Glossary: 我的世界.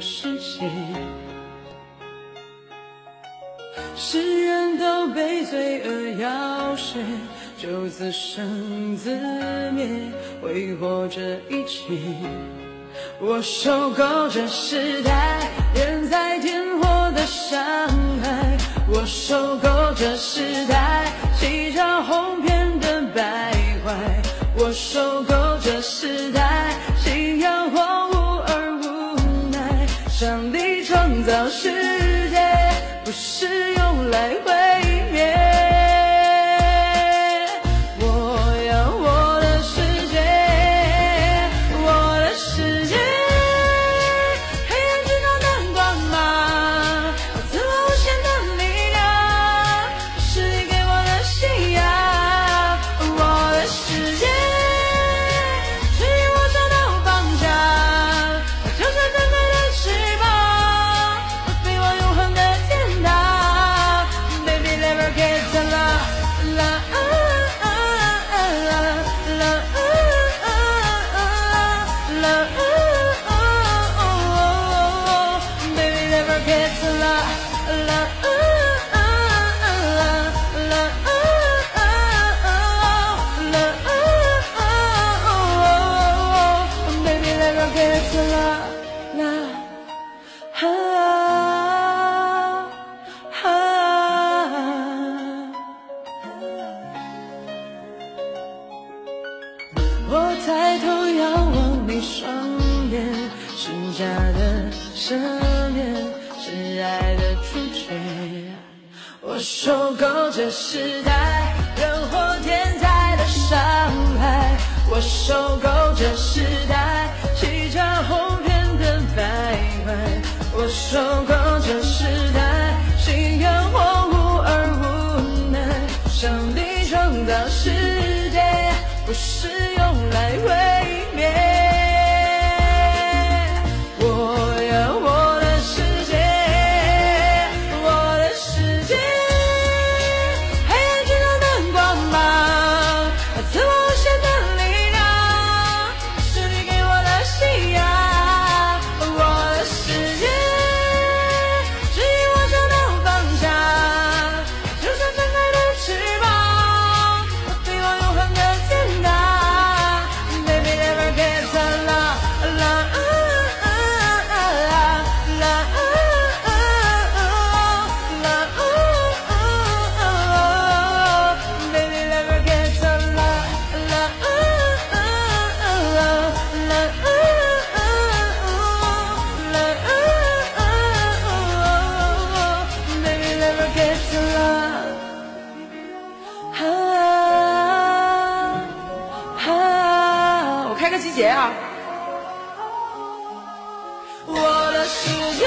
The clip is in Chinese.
是谁？世人都被罪恶咬碎，就自生自灭，挥霍着一切。我受够这时代人在天火的伤害，我受够这时代欺诈哄骗的败坏，我受够这时代信仰荒芜而无奈。上帝创造世界，不是用来毁灭。我要我的世界，我的世界，黑暗之中能光芒，自我无限的力量，是你给我的信仰。我的世界，指引我找到方向，我就算飞飞的翅膀，飞往永恒的天堂。Baby never gets a love, Baby never gets a love, Baby never gets a我抬头仰望你双眼，是假的赦免，是爱的主角。我受够这时代人祸天灾的伤害，我受够这时代欺诈哄骗的败坏，我受够这时代信仰荒芜而无奈。上帝创造世界，不是用来毁灭。我要我的世界，我的世界，黑暗之中的光芒，自我无限的力量，是你给我的信仰。我的世界，指引我找到方向，就像展开的翅膀，飞往永恒的天堂。Baby never gets a love, Baby never gets a love, Baby never gets a love.我开个集结啊！我的世界。